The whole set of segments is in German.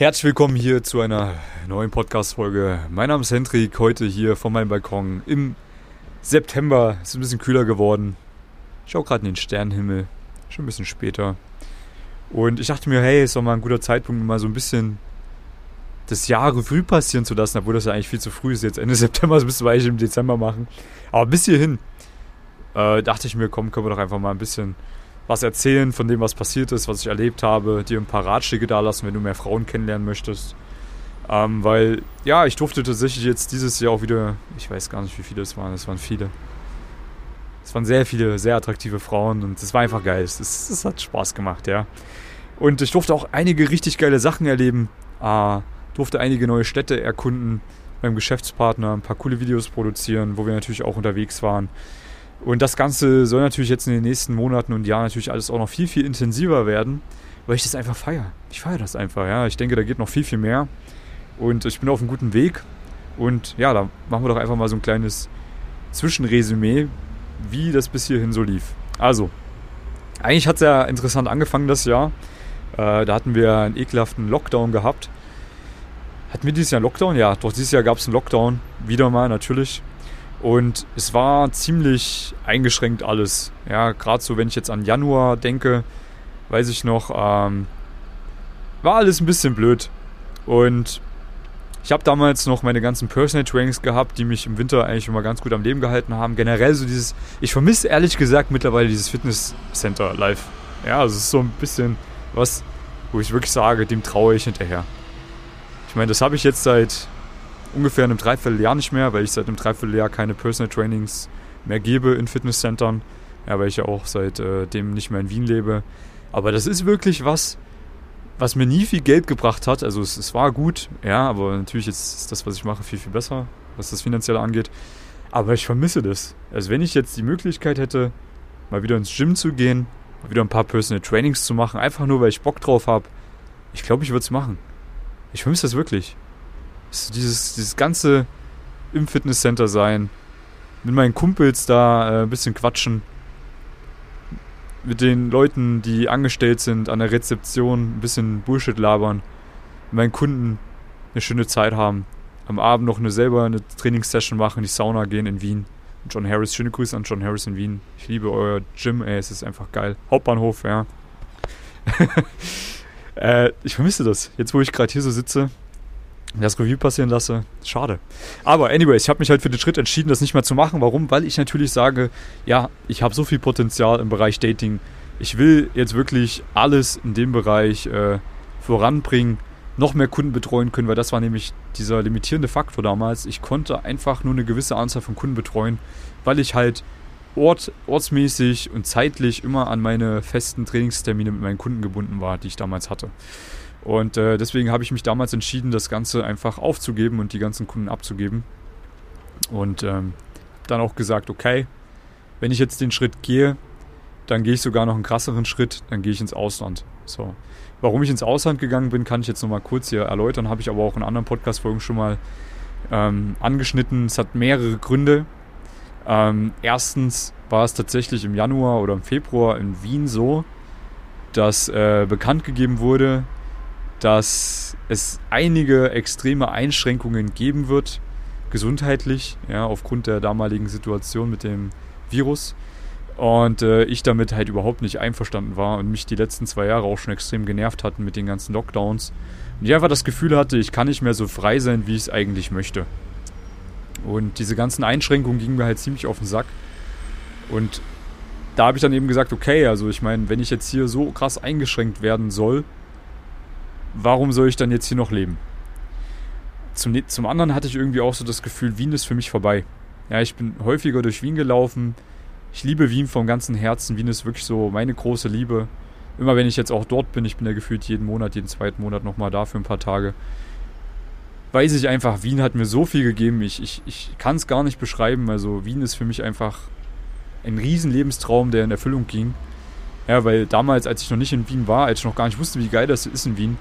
Herzlich willkommen hier zu einer neuen Podcast-Folge. Mein Name ist Hendrik, heute hier von meinem Balkon im September. Ist ein bisschen kühler geworden. Ich schaue gerade in den Sternenhimmel, schon ein bisschen später. Und ich dachte mir, hey, ist doch mal ein guter Zeitpunkt, mal so ein bisschen das Jahr Revue passieren zu lassen, obwohl das ja eigentlich viel zu früh ist. Jetzt Ende September, das müssen wir eigentlich im Dezember machen. Aber bis hierhin dachte ich mir, komm, können wir doch einfach mal ein bisschen was erzählen von dem, was passiert ist, was ich erlebt habe, dir ein paar Ratschläge da lassen, wenn du mehr Frauen kennenlernen möchtest. Weil, ja, ich durfte tatsächlich jetzt dieses Jahr auch wieder, ich weiß gar nicht, wie viele es waren viele. Es waren sehr viele, sehr attraktive Frauen und es war einfach geil. Es hat Spaß gemacht, ja. Und ich durfte auch einige richtig geile Sachen erleben. Durfte einige neue Städte erkunden, meinem Geschäftspartner ein paar coole Videos produzieren, wo wir natürlich auch unterwegs waren. Und das Ganze soll natürlich jetzt in den nächsten Monaten und Jahren natürlich alles auch noch viel, viel intensiver werden, weil ich das einfach feiere. Ich feiere das einfach, ja. Ich denke, da geht noch viel, viel mehr. Und ich bin auf einem guten Weg. Und ja, da machen wir doch einfach mal so ein kleines Zwischenresümee, wie das bis hierhin so lief. Also, eigentlich hat es ja interessant angefangen das Jahr. Da hatten wir einen ekelhaften Lockdown gehabt. Hatten wir dieses Jahr einen Lockdown? Ja, doch dieses Jahr gab es einen Lockdown. Wieder mal, natürlich. Und es war ziemlich eingeschränkt alles. Ja, gerade so, wenn ich jetzt an Januar denke, weiß ich noch, war alles ein bisschen blöd. Und ich habe damals noch meine ganzen Personal Trainings gehabt, die mich im Winter eigentlich immer ganz gut am Leben gehalten haben. Generell so dieses, ich vermisse ehrlich gesagt mittlerweile dieses Fitnesscenter live. Ja, also es ist so ein bisschen was, wo ich wirklich sage, dem traue ich hinterher. Ich meine, das habe ich jetzt seit ungefähr einem Dreivierteljahr nicht mehr, weil ich seit einem Dreivierteljahr keine Personal Trainings mehr gebe in Fitnesscentern, ja, weil ich ja auch seitdem nicht mehr in Wien lebe. Aber das ist wirklich was mir nie viel Geld gebracht hat. Also es war gut, ja, aber natürlich jetzt ist das, was ich mache, viel, viel besser, was das Finanzielle angeht. Aber ich vermisse das. Also wenn ich jetzt die Möglichkeit hätte, mal wieder ins Gym zu gehen, mal wieder ein paar Personal Trainings zu machen, einfach nur, weil ich Bock drauf habe, ich glaube, ich würde es machen. Ich vermisse das wirklich. Dieses ganze im Fitnesscenter sein, mit meinen Kumpels da ein bisschen quatschen, mit den Leuten, die angestellt sind an der Rezeption, ein bisschen Bullshit labern, mit meinen Kunden eine schöne Zeit haben, am Abend noch selber eine Trainingssession machen, in die Sauna gehen in Wien. John Harris, schöne Grüße an John Harris in Wien. Ich liebe euer Gym, ey, es ist einfach geil. Hauptbahnhof, ja. Ich vermisse das, jetzt wo ich gerade hier so sitze. Das Review passieren lasse, schade. Aber anyways, ich habe mich halt für den Schritt entschieden, das nicht mehr zu machen. Warum? Weil ich natürlich sage, ja, ich habe so viel Potenzial im Bereich Dating. Ich will jetzt wirklich alles in dem Bereich voranbringen, noch mehr Kunden betreuen können, weil das war nämlich dieser limitierende Faktor damals. Ich konnte einfach nur eine gewisse Anzahl von Kunden betreuen, weil ich halt ortsmäßig und zeitlich immer an meine festen Trainingstermine mit meinen Kunden gebunden war, die ich damals hatte. Und deswegen habe ich mich damals entschieden, das Ganze einfach aufzugeben und die ganzen Kunden abzugeben. Und dann auch gesagt, okay, wenn ich jetzt den Schritt gehe, dann gehe ich sogar noch einen krasseren Schritt, dann gehe ich ins Ausland. So. Warum ich ins Ausland gegangen bin, kann ich jetzt nochmal kurz hier erläutern, habe ich aber auch in anderen Podcast-Folgen schon mal angeschnitten. Es hat mehrere Gründe. Erstens war es tatsächlich im Januar oder im Februar in Wien so, dass bekannt gegeben wurde, dass es einige extreme Einschränkungen geben wird, gesundheitlich, ja, aufgrund der damaligen Situation mit dem Virus. Und ich damit halt überhaupt nicht einverstanden war und mich die letzten 2 Jahre auch schon extrem genervt hatten mit den ganzen Lockdowns. Und ich einfach das Gefühl hatte, ich kann nicht mehr so frei sein, wie ich es eigentlich möchte. Und diese ganzen Einschränkungen gingen mir halt ziemlich auf den Sack. Und da habe ich dann eben gesagt, okay, also ich meine, wenn ich jetzt hier so krass eingeschränkt werden soll, warum soll ich dann jetzt hier noch leben? Zum anderen hatte ich irgendwie auch so das Gefühl, Wien ist für mich vorbei. Ja, ich bin häufiger durch Wien gelaufen. Ich liebe Wien vom ganzen Herzen. Wien ist wirklich so meine große Liebe. Immer wenn ich jetzt auch dort bin, ich bin ja gefühlt jeden zweiten Monat nochmal da für ein paar Tage. Weiß ich einfach, Wien hat mir so viel gegeben. Ich kann es gar nicht beschreiben. Also Wien ist für mich einfach ein riesen Lebenstraum, der in Erfüllung ging. Ja, weil damals, als ich noch nicht in Wien war, als ich noch gar nicht wusste, wie geil das ist in Wien,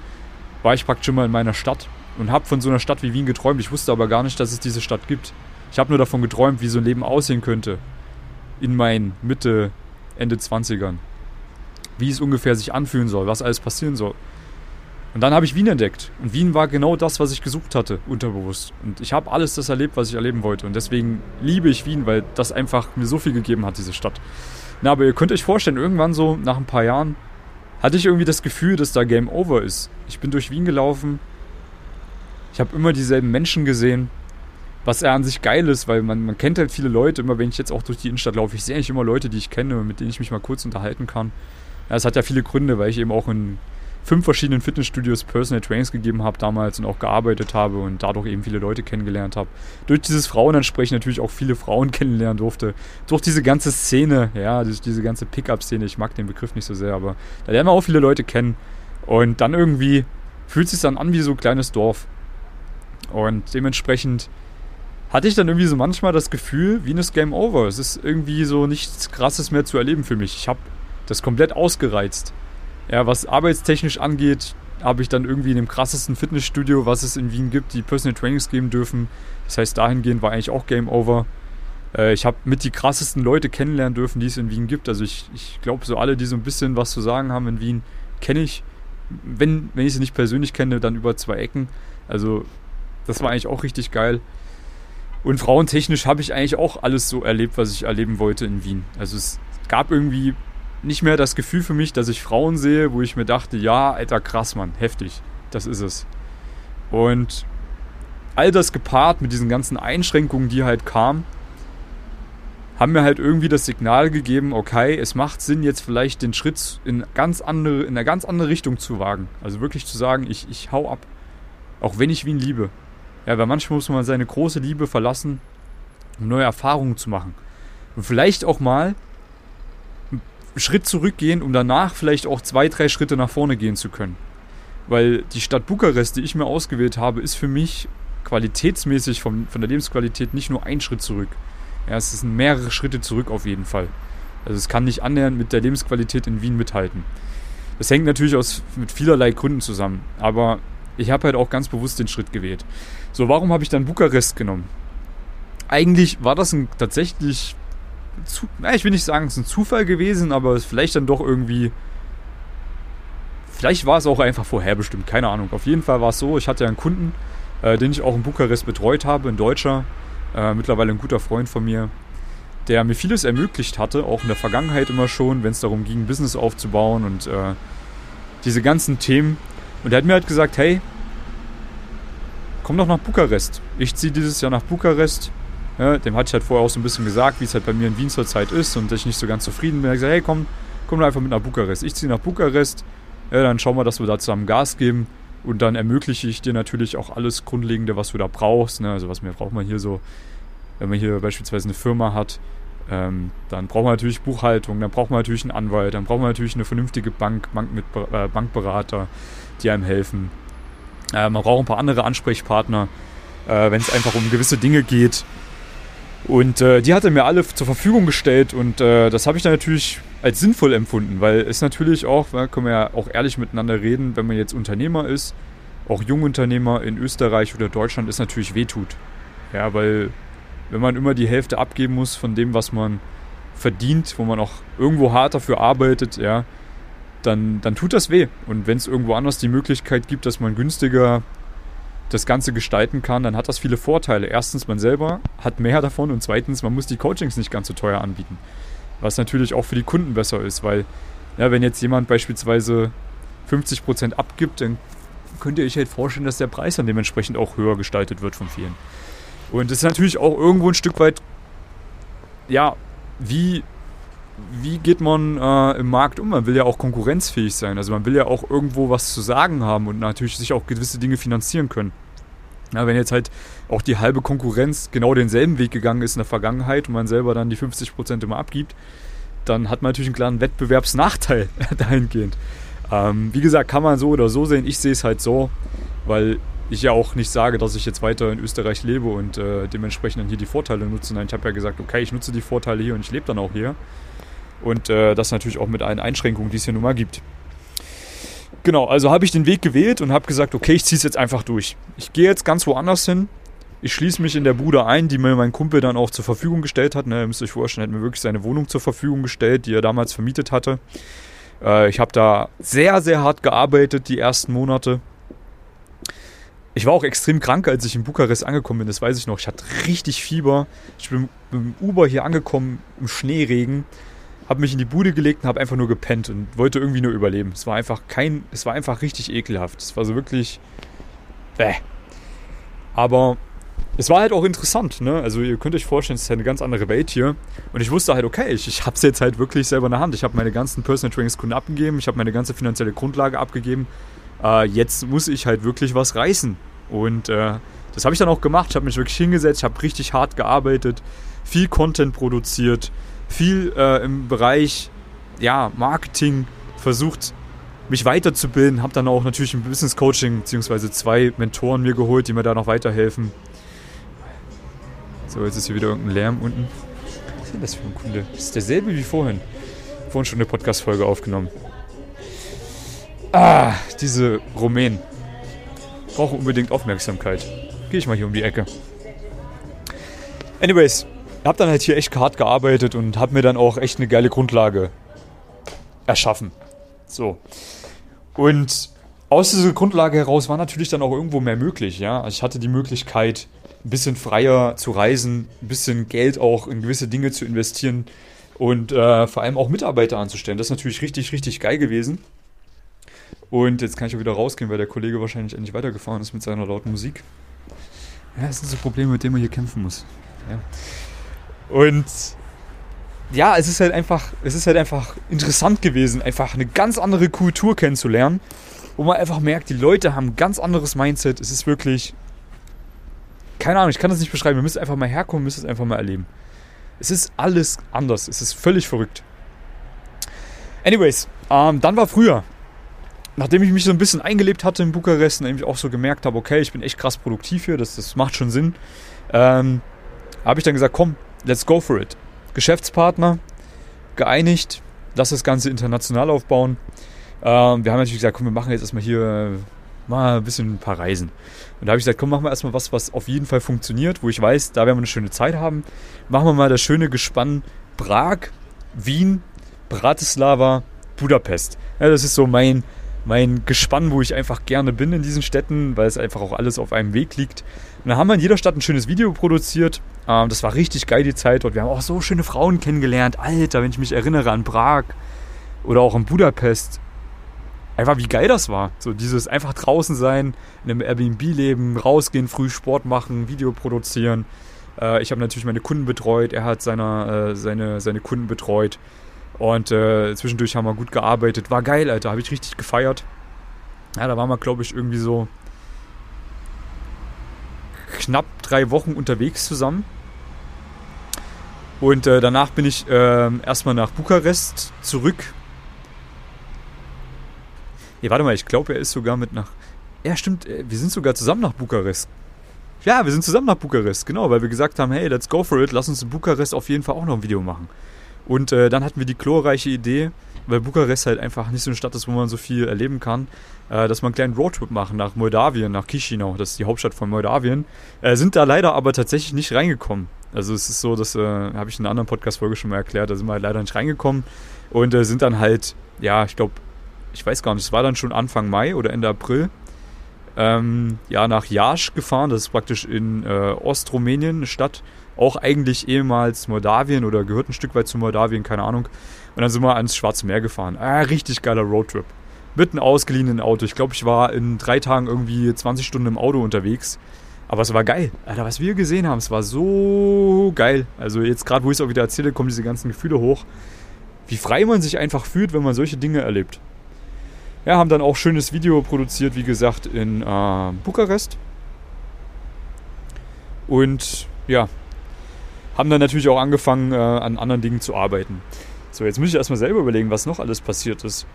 war ich praktisch immer in meiner Stadt und habe von so einer Stadt wie Wien geträumt. Ich wusste aber gar nicht, dass es diese Stadt gibt. Ich habe nur davon geträumt, wie so ein Leben aussehen könnte in meinen Mitte, Ende 20ern. Wie es ungefähr sich anfühlen soll, was alles passieren soll. Und dann habe ich Wien entdeckt. Und Wien war genau das, was ich gesucht hatte, unterbewusst. Und ich habe alles das erlebt, was ich erleben wollte. Und deswegen liebe ich Wien, weil das einfach mir so viel gegeben hat, diese Stadt. Na, aber ihr könnt euch vorstellen, irgendwann so nach ein paar Jahren hatte ich irgendwie das Gefühl, dass da Game Over ist. Ich bin durch Wien gelaufen. Ich habe immer dieselben Menschen gesehen. Was ja an sich geil ist, weil man kennt halt viele Leute. Immer wenn ich jetzt auch durch die Innenstadt laufe, ich sehe eigentlich immer Leute, die ich kenne, mit denen ich mich mal kurz unterhalten kann. Ja, das hat ja viele Gründe, weil ich eben auch in 5 verschiedenen Fitnessstudios Personal Trainings gegeben habe damals und auch gearbeitet habe und dadurch eben viele Leute kennengelernt habe. Durch dieses Frauenansprechen natürlich auch viele Frauen kennenlernen durfte. Durch diese ganze Szene, ja, durch diese ganze Pickup-Szene, ich mag den Begriff nicht so sehr, aber da lernen wir auch viele Leute kennen. Und dann irgendwie fühlt es sich dann an wie so ein kleines Dorf. Und dementsprechend hatte ich dann irgendwie so manchmal das Gefühl, Wien ist Game Over. Es ist irgendwie so nichts Krasses mehr zu erleben für mich. Ich habe das komplett ausgereizt. Ja, was arbeitstechnisch angeht, habe ich dann irgendwie in dem krassesten Fitnessstudio, was es in Wien gibt, die Personal Trainings geben dürfen. Das heißt, dahingehend war eigentlich auch Game Over. Ich habe mit die krassesten Leute kennenlernen dürfen, die es in Wien gibt. Also ich glaube, so alle, die so ein bisschen was zu sagen haben in Wien, kenne ich. Wenn ich sie nicht persönlich kenne, dann über 2 Ecken. Also das war eigentlich auch richtig geil. Und frauentechnisch habe ich eigentlich auch alles so erlebt, was ich erleben wollte in Wien. Also es gab irgendwie nicht mehr das Gefühl für mich, dass ich Frauen sehe, wo ich mir dachte, ja, alter, krass, Mann, heftig, das ist es. Und all das gepaart mit diesen ganzen Einschränkungen, die halt kamen, haben mir halt irgendwie das Signal gegeben, okay, es macht Sinn, jetzt vielleicht den Schritt in eine ganz andere Richtung zu wagen. Also wirklich zu sagen, ich hau ab, auch wenn ich Wien liebe. Ja, weil manchmal muss man seine große Liebe verlassen, um neue Erfahrungen zu machen. Und vielleicht auch mal einen Schritt zurückgehen, um danach vielleicht auch 2, 3 Schritte nach vorne gehen zu können. Weil die Stadt Bukarest, die ich mir ausgewählt habe, ist für mich qualitätsmäßig von der Lebensqualität nicht nur ein Schritt zurück. Ja, es sind mehrere Schritte zurück auf jeden Fall. Also es kann nicht annähernd mit der Lebensqualität in Wien mithalten. Das hängt natürlich mit vielerlei Gründen zusammen, aber ich habe halt auch ganz bewusst den Schritt gewählt. So, warum habe ich dann Bukarest genommen? Eigentlich war das ich will nicht sagen, es ist ein Zufall gewesen, aber vielleicht dann doch irgendwie. Vielleicht war es auch einfach vorherbestimmt, keine Ahnung. Auf jeden Fall war es so, ich hatte ja einen Kunden, den ich auch in Bukarest betreut habe, ein Deutscher, mittlerweile ein guter Freund von mir, der mir vieles ermöglicht hatte, auch in der Vergangenheit immer schon, wenn es darum ging, Business aufzubauen und diese ganzen Themen. Und er hat mir halt gesagt, hey, komm doch nach Bukarest. Ich ziehe dieses Jahr nach Bukarest. Ja, dem hatte ich halt vorher auch so ein bisschen gesagt, wie es halt bei mir in Wien zur Zeit ist und dass ich nicht so ganz zufrieden bin. Er hat gesagt, hey, komm doch einfach mit nach Bukarest. Ich ziehe nach Bukarest, ja, dann schauen wir, dass wir da zusammen Gas geben. Und dann ermögliche ich dir natürlich auch alles Grundlegende, was du da brauchst. Ne? Also was braucht man hier so, wenn man hier beispielsweise eine Firma hat, dann braucht man natürlich Buchhaltung, dann braucht man natürlich einen Anwalt, dann braucht man natürlich eine vernünftige Bank mit Bankberater, die einem helfen. Man braucht ein paar andere Ansprechpartner, wenn es einfach um gewisse Dinge geht. Und die hat er mir alle zur Verfügung gestellt und das habe ich dann natürlich als sinnvoll empfunden, weil es natürlich auch, da können wir ja auch ehrlich miteinander reden, wenn man jetzt Unternehmer ist, auch Jungunternehmer in Österreich oder Deutschland, ist natürlich wehtut. Ja, weil wenn man immer die Hälfte abgeben muss von dem, was man verdient, wo man auch irgendwo hart dafür arbeitet, ja, dann tut das weh. Und wenn es irgendwo anders die Möglichkeit gibt, dass man günstiger das Ganze gestalten kann, dann hat das viele Vorteile. Erstens, man selber hat mehr davon und zweitens, man muss die Coachings nicht ganz so teuer anbieten. Was natürlich auch für die Kunden besser ist, weil ja, wenn jetzt jemand beispielsweise 50% abgibt, dann könnt ihr euch halt vorstellen, dass der Preis dann dementsprechend auch höher gestaltet wird von vielen. Und das ist natürlich auch irgendwo ein Stück weit, ja, wie geht man im Markt um? Man will ja auch konkurrenzfähig sein. Also man will ja auch irgendwo was zu sagen haben und natürlich sich auch gewisse Dinge finanzieren können. Ja, wenn jetzt halt auch die halbe Konkurrenz genau denselben Weg gegangen ist in der Vergangenheit und man selber dann die 50% immer abgibt, dann hat man natürlich einen klaren Wettbewerbsnachteil dahingehend. Wie gesagt, kann man so oder so sehen. Ich sehe es halt so, weil ich ja auch nicht sage, dass ich jetzt weiter in Österreich lebe und dementsprechend dann hier die Vorteile nutze. Nein, ich habe ja gesagt, okay, ich nutze die Vorteile hier und ich lebe dann auch hier. Und das natürlich auch mit allen Einschränkungen, die es hier nun mal gibt. Genau, also habe ich den Weg gewählt und habe gesagt, okay, ich ziehe es jetzt einfach durch. Ich gehe jetzt ganz woanders hin. Ich schließe mich in der Bude ein, die mir mein Kumpel dann auch zur Verfügung gestellt hat. Ne, ihr müsst euch vorstellen, er hat mir wirklich seine Wohnung zur Verfügung gestellt, die er damals vermietet hatte. Ich habe da sehr, sehr hart gearbeitet die ersten Monate. Ich war auch extrem krank, als ich in Bukarest angekommen bin, das weiß ich noch. Ich hatte richtig Fieber. Ich bin mit dem Uber hier angekommen, im Schneeregen, habe mich in die Bude gelegt und habe einfach nur gepennt und wollte irgendwie nur überleben. Es war einfach richtig ekelhaft. Es war so wirklich... Aber es war halt auch interessant, ne? Also ihr könnt euch vorstellen, es ist ja eine ganz andere Welt hier. Und ich wusste halt, okay, ich habe es jetzt halt wirklich selber in der Hand. Ich habe meine ganzen Personal Trainings-Kunden abgegeben, ich habe meine ganze finanzielle Grundlage abgegeben. Jetzt muss ich halt wirklich was reißen. Und das habe ich dann auch gemacht. Ich habe mich wirklich hingesetzt, ich habe richtig hart gearbeitet, viel Content produziert, viel im Bereich Marketing versucht, mich weiterzubilden. Habe dann auch natürlich ein Business Coaching bzw. 2 Mentoren mir geholt, die mir da noch weiterhelfen. So, jetzt ist hier wieder irgendein Lärm unten. Was ist denn das für ein Kunde? Das ist derselbe wie vorhin. Vorhin schon eine Podcast-Folge aufgenommen. Ah, diese Rumänen brauchen unbedingt Aufmerksamkeit. Gehe ich mal hier um die Ecke. Anyways, habe dann halt hier echt hart gearbeitet und habe mir dann auch echt eine geile Grundlage erschaffen. So. Und aus dieser Grundlage heraus war natürlich dann auch irgendwo mehr möglich. Ja? Also ich hatte die Möglichkeit, ein bisschen freier zu reisen, ein bisschen Geld auch in gewisse Dinge zu investieren und vor allem auch Mitarbeiter anzustellen. Das ist natürlich richtig, richtig geil gewesen. Und jetzt kann ich auch wieder rausgehen, weil der Kollege wahrscheinlich endlich weitergefahren ist mit seiner lauten Musik. Ja, das sind so Probleme, mit denen man hier kämpfen muss. Ja. Und ja, es ist halt einfach interessant gewesen, einfach eine ganz andere Kultur kennenzulernen, wo man einfach merkt, die Leute haben ein ganz anderes Mindset. Es ist wirklich, keine Ahnung, ich kann das nicht beschreiben. Wir müssen einfach mal herkommen, wir müssen es einfach mal erleben. Es ist alles anders, es ist völlig verrückt. Anyways, dann war früher. Nachdem ich mich so ein bisschen eingelebt hatte in Bukarest und eben auch so gemerkt habe, okay, ich bin echt krass produktiv hier, das macht schon Sinn, habe ich dann gesagt, komm, let's go for it. Geschäftspartner, geeinigt, lass das Ganze international aufbauen. Wir haben natürlich gesagt, komm, wir machen jetzt erstmal hier mal ein bisschen ein paar Reisen. Und da habe ich gesagt, komm, machen wir erstmal was auf jeden Fall funktioniert, wo ich weiß, da werden wir eine schöne Zeit haben. Machen wir mal das schöne Gespann Prag, Wien, Bratislava, Budapest. Ja, das ist so mein Gespann, wo ich einfach gerne bin in diesen Städten, weil es einfach auch alles auf einem Weg liegt. Und dann haben wir in jeder Stadt ein schönes Video produziert. Das war richtig geil, die Zeit dort. Wir haben auch so schöne Frauen kennengelernt. Alter, wenn ich mich erinnere an Prag oder auch an Budapest. Einfach wie geil das war. So dieses einfach draußen sein, in einem Airbnb leben, rausgehen, früh Sport machen, Video produzieren. Ich habe natürlich meine Kunden betreut. Er hat seine Kunden betreut. Und zwischendurch haben wir gut gearbeitet. War geil, Alter. Habe ich richtig gefeiert. Ja, da waren wir, glaube ich, irgendwie so knapp 3 Wochen unterwegs zusammen. Und danach bin ich erstmal nach Bukarest zurück. Nee, warte mal. Ich glaube, er ist sogar mit nach... Ja, stimmt. Wir sind sogar zusammen nach Bukarest. Ja, wir sind zusammen nach Bukarest. Genau, weil wir gesagt haben, hey, let's go for it. Lass uns in Bukarest auf jeden Fall auch noch ein Video machen. Und dann hatten wir die glorreiche Idee, weil Bukarest halt einfach nicht so eine Stadt ist, wo man so viel erleben kann, dass wir einen kleinen Roadtrip machen nach Moldawien, nach Chisinau, das ist die Hauptstadt von Moldawien. Sind da leider aber tatsächlich nicht reingekommen. Also es ist so, das habe ich in einer anderen Podcast-Folge schon mal erklärt, da sind wir halt leider nicht reingekommen und sind dann halt, ich weiß gar nicht, es war dann schon Anfang Mai oder Ende April, nach Iași gefahren, das ist praktisch in Ostrumänien eine Stadt, auch eigentlich ehemals Moldawien oder gehört ein Stück weit zu Moldawien, keine Ahnung. Und dann sind wir ans Schwarze Meer gefahren. Richtig geiler Roadtrip. Mit einem ausgeliehenen Auto. Ich glaube, ich war in 3 Tagen irgendwie 20 Stunden im Auto unterwegs. Aber es war geil. Alter, was wir gesehen haben, es war so geil. Also jetzt gerade, wo ich es auch wieder erzähle, kommen diese ganzen Gefühle hoch. Wie frei man sich einfach fühlt, wenn man solche Dinge erlebt. Ja, haben dann auch schönes Video produziert, wie gesagt, in Bukarest. Und ja, haben dann natürlich auch angefangen, an anderen Dingen zu arbeiten. So, jetzt muss ich erstmal selber überlegen, was noch alles passiert ist.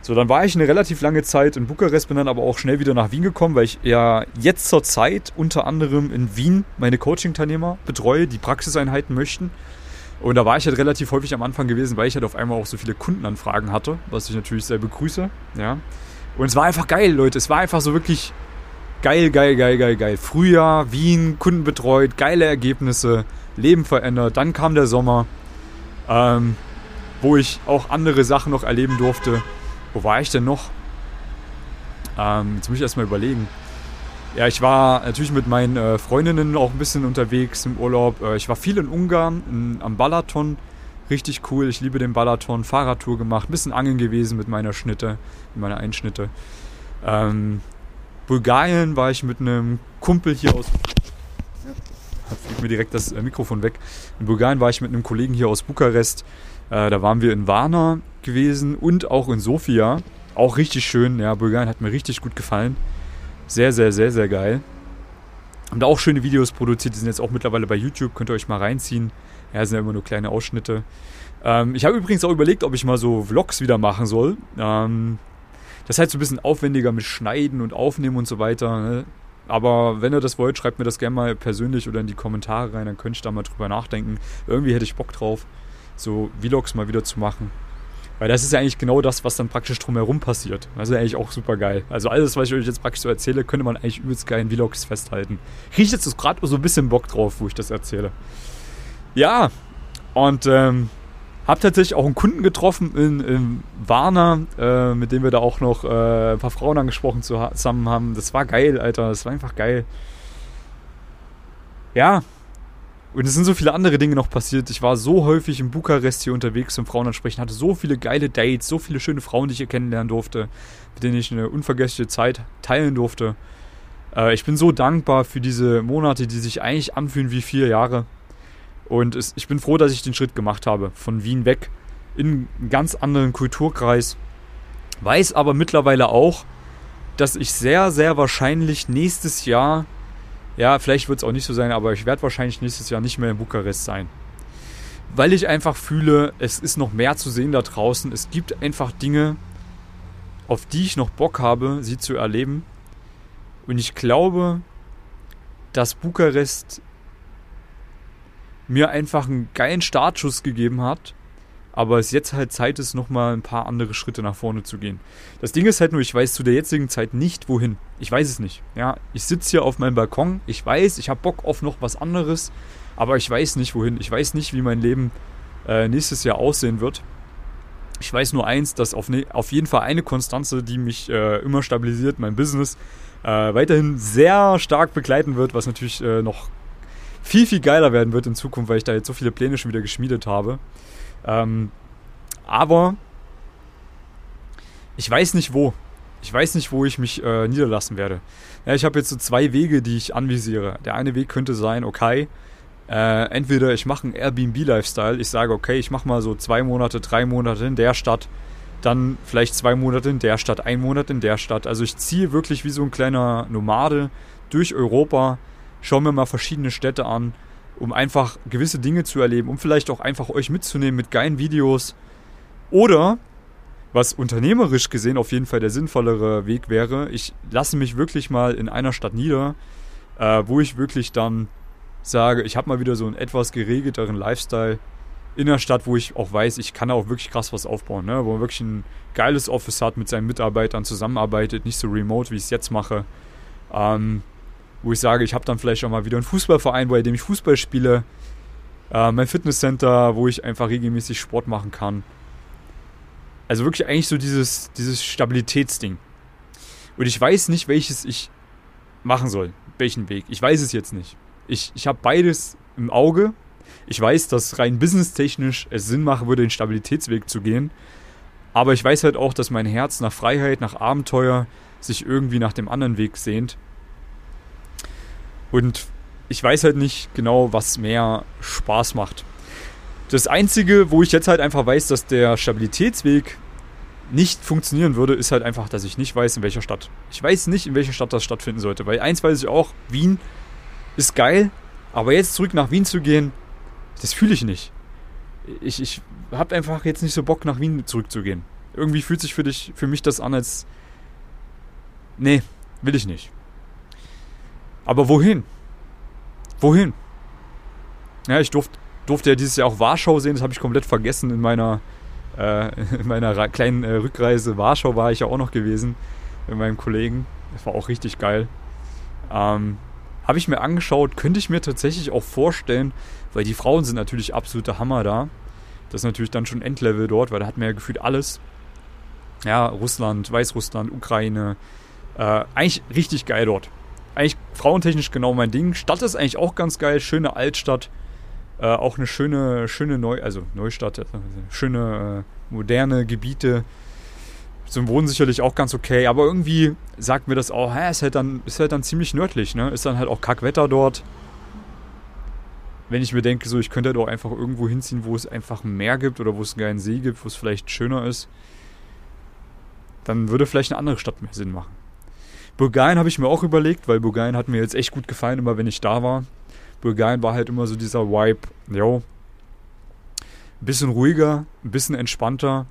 So, dann war ich eine relativ lange Zeit in Bukarest, bin dann aber auch schnell wieder nach Wien gekommen, weil ich ja jetzt zur Zeit unter anderem in Wien meine Coaching-Teilnehmer betreue, die Praxiseinheiten möchten. Und da war ich halt relativ häufig am Anfang gewesen, weil ich halt auf einmal auch so viele Kundenanfragen hatte, was ich natürlich sehr begrüße. Ja. Und es war einfach geil, Leute. Es war einfach so wirklich geil. Frühjahr, Wien, Kunden betreut, geile Ergebnisse. Leben verändert, dann kam der Sommer. wo ich auch andere Sachen noch erleben durfte. Wo war ich denn noch? Jetzt muss ich erstmal überlegen. Ja, ich war natürlich mit meinen Freundinnen auch ein bisschen unterwegs im Urlaub. Ich war viel in Ungarn, am Balaton. Richtig cool, ich liebe den Balaton. Fahrradtour gemacht, ein bisschen angeln gewesen mit meiner Einschnitte. Bulgarien war ich mit einem Kumpel hier aus... Da fliegt mir direkt das Mikrofon weg. In Bulgarien war ich mit einem Kollegen hier aus Bukarest. Da waren wir in Varna gewesen und auch in Sofia. Auch richtig schön. Ja, Bulgarien hat mir richtig gut gefallen. Sehr, sehr, sehr, sehr geil. Haben da auch schöne Videos produziert. Die sind jetzt auch mittlerweile bei YouTube. Könnt ihr euch mal reinziehen. Ja, sind ja immer nur kleine Ausschnitte. Ich habe übrigens auch überlegt, ob ich mal so Vlogs wieder machen soll. Das ist halt so ein bisschen aufwendiger mit Schneiden und Aufnehmen und so weiter. Ne? Aber wenn ihr das wollt, schreibt mir das gerne mal persönlich oder in die Kommentare rein. Dann könnte ich da mal drüber nachdenken. Irgendwie hätte ich Bock drauf, so Vlogs mal wieder zu machen. Weil das ist ja eigentlich genau das, was dann praktisch drumherum passiert. Das ist ja eigentlich auch super geil. Also alles, was ich euch jetzt praktisch so erzähle, könnte man eigentlich übelst geil in Vlogs festhalten. Kriege ich jetzt gerade so ein bisschen Bock drauf, wo ich das erzähle. Ja, und habe tatsächlich auch einen Kunden getroffen in Varna, mit dem wir da auch noch ein paar Frauen angesprochen zusammen haben. Das war geil, Alter. Das war einfach geil. Ja. Und es sind so viele andere Dinge noch passiert. Ich war so häufig in Bukarest hier unterwegs zum Frauen ansprechen, hatte so viele geile Dates, so viele schöne Frauen, die ich hier kennenlernen durfte, mit denen ich eine unvergessliche Zeit teilen durfte. Ich bin so dankbar für diese Monate, die sich eigentlich anfühlen wie 4 Jahre. Und ich bin froh, dass ich den Schritt gemacht habe, von Wien weg in einen ganz anderen Kulturkreis. Weiß aber mittlerweile auch, dass ich sehr, sehr wahrscheinlich nächstes Jahr... Ja, vielleicht wird es auch nicht so sein, aber ich werde wahrscheinlich nächstes Jahr nicht mehr in Bukarest sein. Weil ich einfach fühle, es ist noch mehr zu sehen da draußen. Es gibt einfach Dinge, auf die ich noch Bock habe, sie zu erleben. Und ich glaube, dass Bukarest mir einfach einen geilen Startschuss gegeben hat. Aber es jetzt halt Zeit ist, nochmal ein paar andere Schritte nach vorne zu gehen. Das Ding ist halt nur, ich weiß zu der jetzigen Zeit nicht, wohin. Ich weiß es nicht. Ja, ich sitze hier auf meinem Balkon. Ich weiß, ich habe Bock auf noch was anderes. Aber ich weiß nicht, wohin. Ich weiß nicht, wie mein Leben nächstes Jahr aussehen wird. Ich weiß nur eins, dass auf jeden Fall eine Konstante, die mich immer stabilisiert, mein Business, weiterhin sehr stark begleiten wird. Was natürlich noch viel, viel geiler werden wird in Zukunft, weil ich da jetzt so viele Pläne schon wieder geschmiedet habe. Aber ich weiß nicht wo. Ich weiß nicht, wo ich mich niederlassen werde. Ja, ich habe jetzt so 2 Wege, die ich anvisiere. Der eine Weg könnte sein, okay, entweder ich mache einen Airbnb-Lifestyle. Ich sage, okay, ich mache mal so 2 Monate, 3 Monate in der Stadt. Dann vielleicht 2 Monate in der Stadt, 1 Monat in der Stadt. Also ich ziehe wirklich wie so ein kleiner Nomade durch Europa. Schaue mir mal verschiedene Städte an, um einfach gewisse Dinge zu erleben, um vielleicht auch einfach euch mitzunehmen mit geilen Videos. Oder, was unternehmerisch gesehen auf jeden Fall der sinnvollere Weg wäre, ich lasse mich wirklich mal in einer Stadt nieder, wo ich wirklich dann sage, ich habe mal wieder so einen etwas geregelteren Lifestyle in der Stadt, wo ich auch weiß, ich kann da auch wirklich krass was aufbauen, ne? Wo man wirklich ein geiles Office hat, mit seinen Mitarbeitern zusammenarbeitet, nicht so remote, wie ich es jetzt mache. Wo ich sage, ich habe dann vielleicht auch mal wieder einen Fußballverein, bei dem ich Fußball spiele, mein Fitnesscenter, wo ich einfach regelmäßig Sport machen kann. Also wirklich eigentlich so dieses Stabilitätsding. Und ich weiß nicht, welches ich machen soll, welchen Weg. Ich weiß es jetzt nicht. Ich habe beides im Auge. Ich weiß, dass rein businesstechnisch es Sinn machen würde, den Stabilitätsweg zu gehen. Aber ich weiß halt auch, dass mein Herz nach Freiheit, nach Abenteuer sich irgendwie nach dem anderen Weg sehnt. Und ich weiß halt nicht genau, was mehr Spaß macht. Das Einzige, wo ich jetzt halt einfach weiß, dass der Stabilitätsweg nicht funktionieren würde, ist halt einfach, dass ich nicht weiß, in welcher Stadt. Ich weiß nicht, in welcher Stadt das stattfinden sollte. Weil eins weiß ich auch, Wien ist geil, aber jetzt zurück nach Wien zu gehen, das fühle ich nicht. Ich habe einfach jetzt nicht so Bock, nach Wien zurückzugehen. Irgendwie fühlt sich für mich das an, als... Nee, will ich nicht. Aber wohin? Wohin? Ja, ich durfte ja dieses Jahr auch Warschau sehen. Das habe ich komplett vergessen in meiner kleinen Rückreise. Warschau war ich ja auch noch gewesen mit meinem Kollegen. Das war auch richtig geil. Habe ich mir angeschaut. Könnte ich mir tatsächlich auch vorstellen, weil die Frauen sind natürlich absoluter Hammer da. Das ist natürlich dann schon Endlevel dort, weil da hat man ja gefühlt alles. Ja, Russland, Weißrussland, Ukraine. Eigentlich richtig geil dort. Eigentlich frauentechnisch genau mein Ding. Stadt ist eigentlich auch ganz geil. Schöne Altstadt. Auch eine schöne Neustadt. Schöne, moderne Gebiete. Zum Wohnen sicherlich auch ganz okay. Aber irgendwie sagt mir das auch, ist halt dann ziemlich nördlich. Ne? Ist dann halt auch Kackwetter dort. Wenn ich mir denke, so, ich könnte halt auch einfach irgendwo hinziehen, wo es einfach ein Meer gibt oder wo es einen geilen See gibt, wo es vielleicht schöner ist, dann würde vielleicht eine andere Stadt mehr Sinn machen. Bulgarien habe ich mir auch überlegt, weil Bulgarien hat mir jetzt echt gut gefallen, immer wenn ich da war. Bulgarien war halt immer so dieser Vibe, yo, ein bisschen ruhiger, ein bisschen entspannter,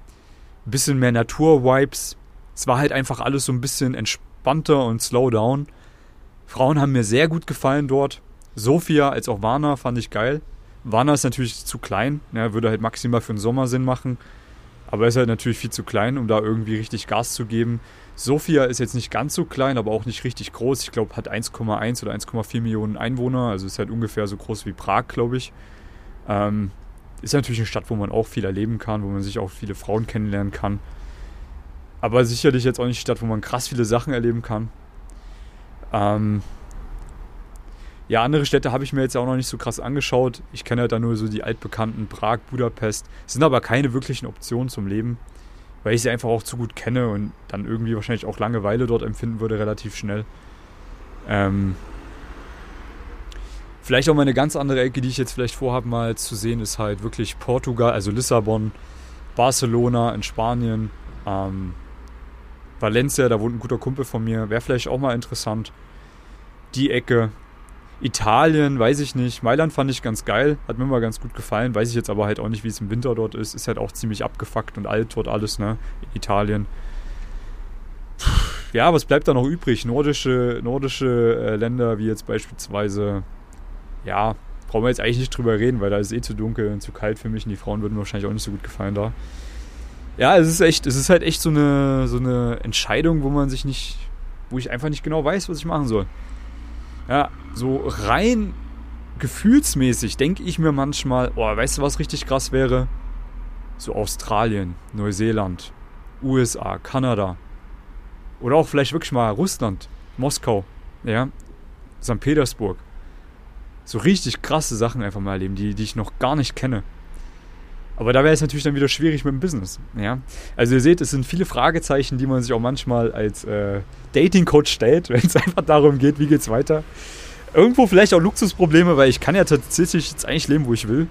ein bisschen mehr Natur-Vibes. Es war halt einfach alles so ein bisschen entspannter und slow down. Frauen haben mir sehr gut gefallen dort. Sofia als auch Varna fand ich geil. Varna ist natürlich zu klein, ja, würde halt maximal für den Sommer Sinn machen. Aber ist halt natürlich viel zu klein, um da irgendwie richtig Gas zu geben. Sofia ist jetzt nicht ganz so klein, aber auch nicht richtig groß. Ich glaube, hat 1,1 oder 1,4 Millionen Einwohner. Also ist halt ungefähr so groß wie Prag, glaube ich. Ist natürlich eine Stadt, wo man auch viel erleben kann, wo man sich auch viele Frauen kennenlernen kann. Aber sicherlich jetzt auch nicht eine Stadt, wo man krass viele Sachen erleben kann. Ja, andere Städte habe ich mir jetzt auch noch nicht so krass angeschaut. Ich kenne halt da nur so die altbekannten Prag, Budapest. Es sind aber keine wirklichen Optionen zum Leben, weil ich sie einfach auch zu gut kenne und dann irgendwie wahrscheinlich auch Langeweile dort empfinden würde, relativ schnell. Vielleicht auch mal eine ganz andere Ecke, die ich jetzt vielleicht vorhabe mal zu sehen, ist halt wirklich Portugal, also Lissabon, Barcelona in Spanien, Valencia, da wohnt ein guter Kumpel von mir, wäre vielleicht auch mal interessant. Die Ecke. Italien, weiß ich nicht. Mailand fand ich ganz geil, hat mir mal ganz gut gefallen. Weiß ich jetzt aber halt auch nicht, wie es im Winter dort ist. Ist halt auch ziemlich abgefuckt und alt dort alles, ne? Italien. Ja, was bleibt da noch übrig? Nordische Länder, wie jetzt beispielsweise, ja, brauchen wir jetzt eigentlich nicht drüber reden, weil da ist eh zu dunkel und zu kalt für mich und die Frauen würden mir wahrscheinlich auch nicht so gut gefallen da. Ja, es ist halt echt so eine Entscheidung, wo ich einfach nicht genau weiß, was ich machen soll. Ja, so rein gefühlsmäßig denke ich mir manchmal, oh, weißt du, was richtig krass wäre? So Australien, Neuseeland, USA, Kanada oder auch vielleicht wirklich mal Russland, Moskau, ja, St. Petersburg. So richtig krasse Sachen einfach mal erleben, die ich noch gar nicht kenne. Aber da wäre es natürlich dann wieder schwierig mit dem Business. Ja? Also ihr seht, es sind viele Fragezeichen, die man sich auch manchmal als Dating-Coach stellt, wenn es einfach darum geht, wie geht's weiter. Irgendwo vielleicht auch Luxusprobleme, weil ich kann ja tatsächlich jetzt eigentlich leben, wo ich will.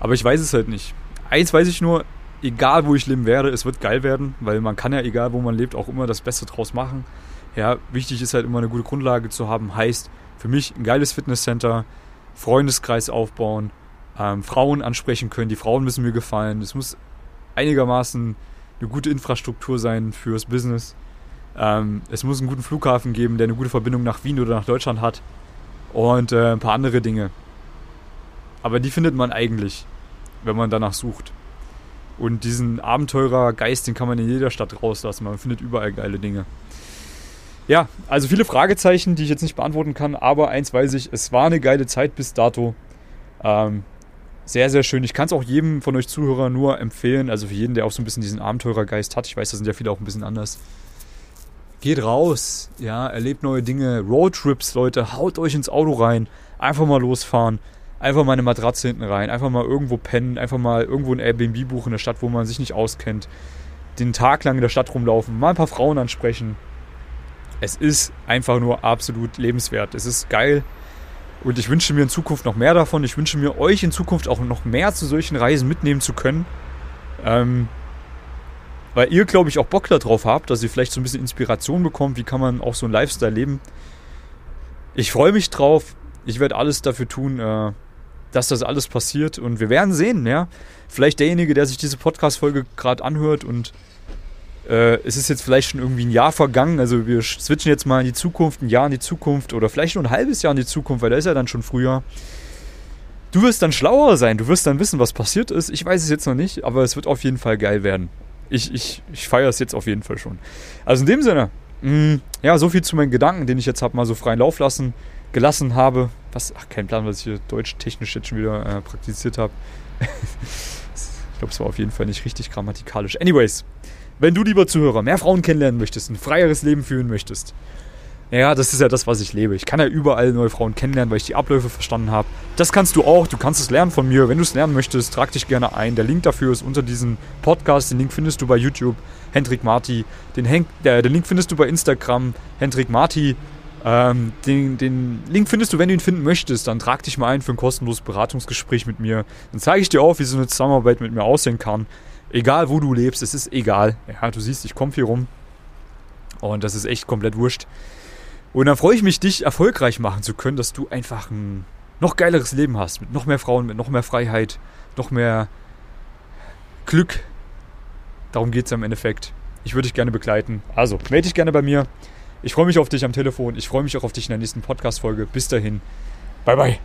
Aber ich weiß es halt nicht. Eins weiß ich nur, egal wo ich leben werde, es wird geil werden, weil man kann ja, egal wo man lebt, auch immer das Beste draus machen. Ja, wichtig ist halt immer eine gute Grundlage zu haben. Heißt für mich ein geiles Fitnesscenter, Freundeskreis aufbauen, Frauen ansprechen können. Die Frauen müssen mir gefallen. Es muss einigermaßen eine gute Infrastruktur sein fürs Business. Es muss einen guten Flughafen geben, der eine gute Verbindung nach Wien oder nach Deutschland hat. Und ein paar andere Dinge. Aber die findet man eigentlich, wenn man danach sucht. Und diesen Abenteurergeist, den kann man in jeder Stadt rauslassen. Man findet überall geile Dinge. Ja, also viele Fragezeichen, die ich jetzt nicht beantworten kann. Aber eins weiß ich, es war eine geile Zeit bis dato. Sehr, sehr schön. Ich kann es auch jedem von euch Zuhörern nur empfehlen, also für jeden, der auch so ein bisschen diesen Abenteurergeist hat. Ich weiß, da sind ja viele auch ein bisschen anders. Geht raus, ja, erlebt neue Dinge. Roadtrips, Leute, haut euch ins Auto rein. Einfach mal losfahren. Einfach mal eine Matratze hinten rein. Einfach mal irgendwo pennen. Einfach mal irgendwo ein Airbnb buchen in der Stadt, wo man sich nicht auskennt. Den Tag lang in der Stadt rumlaufen. Mal ein paar Frauen ansprechen. Es ist einfach nur absolut lebenswert. Es ist geil. Und ich wünsche mir in Zukunft noch mehr davon. Ich wünsche mir, euch in Zukunft auch noch mehr zu solchen Reisen mitnehmen zu können. Weil ihr, glaube ich, auch Bock darauf habt, dass ihr vielleicht so ein bisschen Inspiration bekommt. Wie kann man auch so einen Lifestyle leben? Ich freue mich drauf. Ich werde alles dafür tun, dass das alles passiert. Und wir werden sehen, ja. Vielleicht derjenige, der sich diese Podcast-Folge gerade anhört und es ist jetzt vielleicht schon irgendwie ein Jahr vergangen, also wir switchen jetzt mal in die Zukunft, ein Jahr in die Zukunft oder vielleicht nur ein halbes Jahr in die Zukunft, weil da ist ja dann schon Frühjahr. Du wirst dann schlauer sein, du wirst dann wissen, was passiert ist. Ich weiß es jetzt noch nicht, aber es wird auf jeden Fall geil werden. Ich feiere es jetzt auf jeden Fall schon. Also in dem Sinne, ja, so viel zu meinen Gedanken, den ich jetzt habe, mal so freien Lauf lassen. gelassen habe. Was? Ach, kein Plan, was ich hier deutsch-technisch jetzt schon wieder praktiziert habe. Ich glaube, es war auf jeden Fall nicht richtig grammatikalisch. Anyways, wenn du, lieber Zuhörer, mehr Frauen kennenlernen möchtest, ein freieres Leben führen möchtest. Ja, das ist ja das, was ich lebe. Ich kann ja überall neue Frauen kennenlernen, weil ich die Abläufe verstanden habe. Das kannst du auch. Du kannst es lernen von mir. Wenn du es lernen möchtest, trag dich gerne ein. Der Link dafür ist unter diesem Podcast. Den Link findest du bei YouTube, Hendrik Marti. Den Link findest du bei Instagram, Hendrik Marti. Den Link findest du, wenn du ihn finden möchtest, dann trag dich mal ein für ein kostenloses Beratungsgespräch mit mir. Dann zeige ich dir auch, wie so eine Zusammenarbeit mit mir aussehen kann. Egal, wo du lebst, es ist egal. Ja, du siehst, ich komme viel rum. Und das ist echt komplett wurscht. Und dann freue ich mich, dich erfolgreich machen zu können, dass du einfach ein noch geileres Leben hast. Mit noch mehr Frauen, mit noch mehr Freiheit, noch mehr Glück. Darum geht es ja im Endeffekt. Ich würde dich gerne begleiten. Also, melde dich gerne bei mir. Ich freue mich auf dich am Telefon. Ich freue mich auch auf dich in der nächsten Podcast-Folge. Bis dahin. Bye, bye.